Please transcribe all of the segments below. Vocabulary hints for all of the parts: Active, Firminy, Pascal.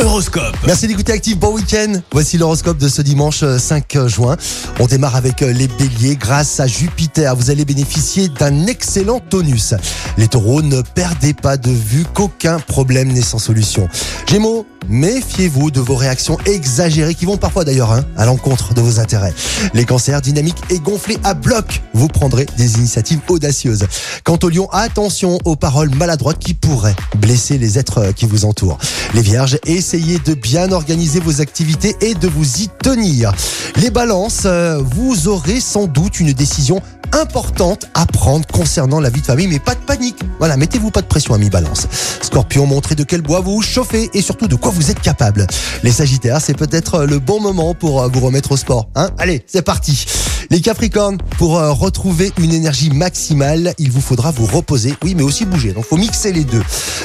Horoscope. Merci d'écouter Active, bon week-end. Voici l'horoscope de ce dimanche 5 juin. On démarre avec les béliers. Grâce à Jupiter, vous allez bénéficier d'un excellent tonus. Les taureaux, ne perdez pas de vue qu'aucun problème n'est sans solution. Gémeaux, méfiez-vous de vos réactions exagérées qui vont parfois d'ailleurs à l'encontre de vos intérêts. Les cancers, dynamiques et gonflés à bloc, vous prendrez des initiatives audacieuses. Quant aux lions, attention aux paroles maladroites qui pourraient blesser les êtres qui vous entourent. Les vierges, essayez de bien organiser vos activités et de vous y tenir. Les balances, vous aurez sans doute une décision importante à prendre concernant la vie de famille, mais pas de panique. Voilà, mettez-vous pas de pression, amis balance. Scorpion, montrez de quel bois vous chauffez et surtout de quoi vous êtes capable. Les sagittaires, c'est peut-être le bon moment pour vous remettre au sport. Allez, c'est parti. Les capricornes, pour retrouver une énergie maximale, il vous faudra vous reposer, oui, mais aussi bouger. Donc, faut mixer les deux.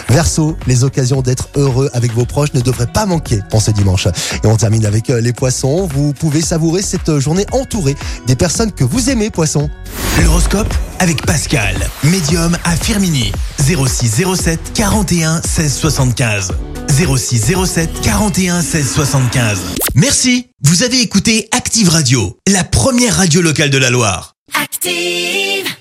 Verseau, les occasions d'être heureux avec vos proches ne devraient pas manquer pour ce dimanche. Et on termine avec les poissons. Vous pouvez savourer cette journée entourée des personnes que vous aimez, poissons. L'horoscope avec Pascal, médium à Firminy, 0607 41 16 75. 0607 41 16 75. Merci, vous avez écouté Active Radio, la première radio locale de la Loire. Active!